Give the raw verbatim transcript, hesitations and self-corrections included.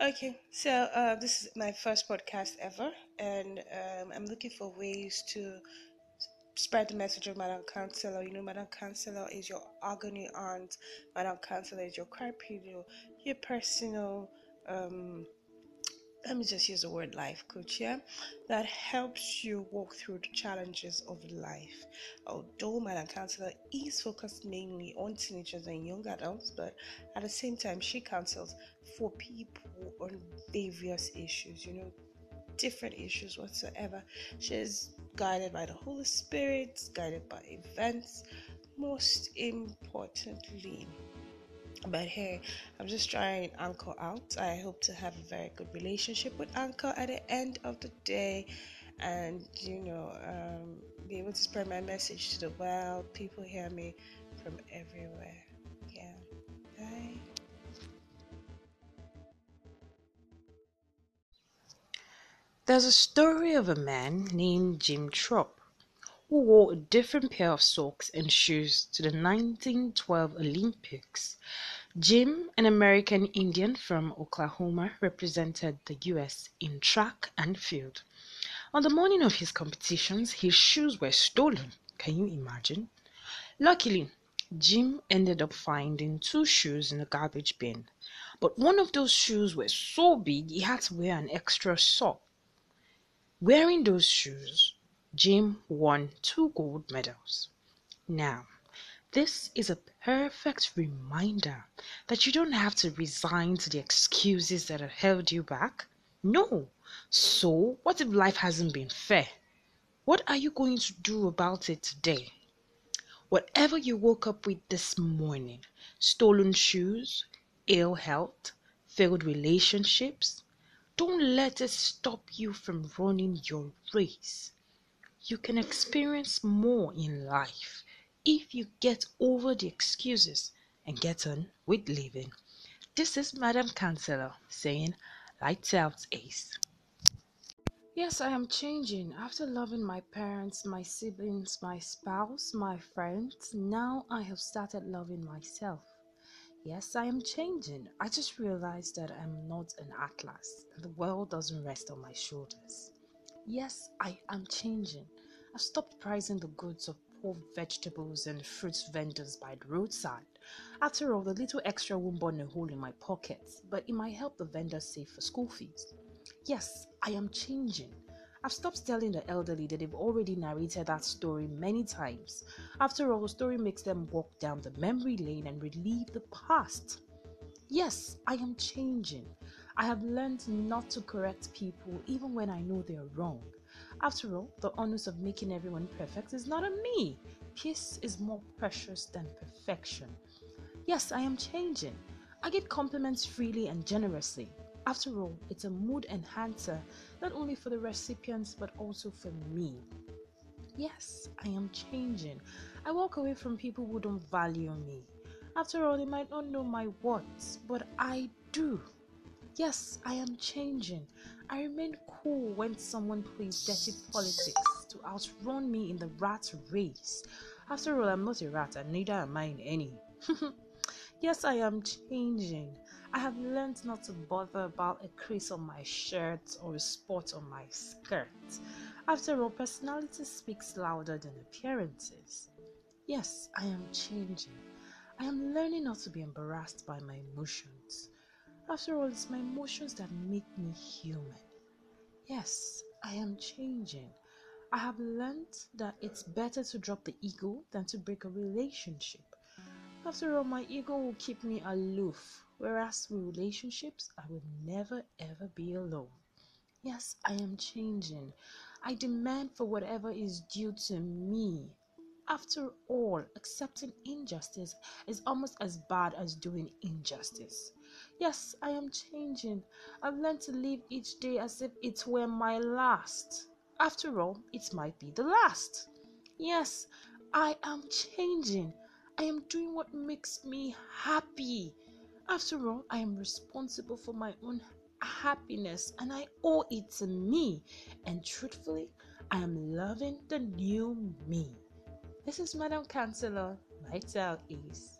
Okay, so uh, this is my first podcast ever, and um, I'm looking for ways to spread the message of Madam Counselor. You know, Madam Counselor is your agony aunt. Madam Counselor is your cry pillow, your personal, um, let me just use the word life coach, yeah? That helps you walk through the challenges of life. Although Madam Counselor is focused mainly on teenagers and young adults, but at the same time, she counsels for people on various issues, you know, different issues whatsoever. She's guided by the Holy Spirit, guided by events, most importantly. But hey, I'm just trying Anchor out. I hope to have a very good relationship with Anchor at the end of the day, and you know, um, be able to spread my message to the world. People hear me from everywhere. Yeah. Bye. There's a story of a man named Jim Tropp who wore a different pair of socks and shoes to the nineteen twelve Olympics. Jim, an American Indian from Oklahoma, represented the U S in track and field. On the morning of his competitions, his shoes were stolen. Can you imagine? Luckily, Jim ended up finding two shoes in a garbage bin, but one of those shoes was so big he had to wear an extra sock. Wearing those shoes, Jim won two gold medals. Now, this is a perfect reminder that you don't have to resign to the excuses that have held you back. No. So, what if life hasn't been fair? What are you going to do about it today? Whatever you woke up with this morning, stolen shoes, ill health, failed relationships, don't let it stop you from running your race. You can experience more in life if you get over the excuses and get on with living. This is Madam Counselor saying, lights out, Ace. Yes, I am changing. After loving my parents, my siblings, my spouse, my friends, now I have started loving myself. Yes, I am changing. I just realized that I'm not an atlas. The world doesn't rest on my shoulders. Yes, I am changing. I've stopped pricing the goods of poor vegetables and fruits vendors by the roadside. After all, the little extra won't burn a hole in my pockets, but it might help the vendor save for school fees. Yes, I am changing. I've stopped telling the elderly that they've already narrated that story many times. After all, the story makes them walk down the memory lane and relive the past. Yes, I am changing. I have learned not to correct people even when I know they are wrong. After all, the onus of making everyone perfect is not on me. Peace is more precious than perfection. Yes, I am changing. I give compliments freely and generously. After all, it's a mood enhancer, not only for the recipients but also for me. Yes, I am changing. I walk away from people who don't value me. After all, they might not know my words, but I do. Yes, I am changing. I remain cool when someone plays dirty politics to outrun me in the rat race. After all, I'm not a rat and neither am I in any. Yes, I am changing. I have learned not to bother about a crease on my shirt or a spot on my skirt. After all, personality speaks louder than appearances. Yes, I am changing. I am learning not to be embarrassed by my emotions. After all, it's my emotions that make me human. Yes, I am changing. I have learned that it's better to drop the ego than to break a relationship. After all, my ego will keep me aloof, whereas with relationships, I will never ever be alone. Yes, I am changing. I demand for whatever is due to me. After all, accepting injustice is almost as bad as doing injustice. Yes, I am changing. I've learned to live each day as if it were my last. After all, it might be the last. Yes, I am changing. I am doing what makes me happy. After all, I am responsible for my own happiness and I owe it to me. And truthfully, I am loving the new me. This is Madam Counselor. Lights out, Ace.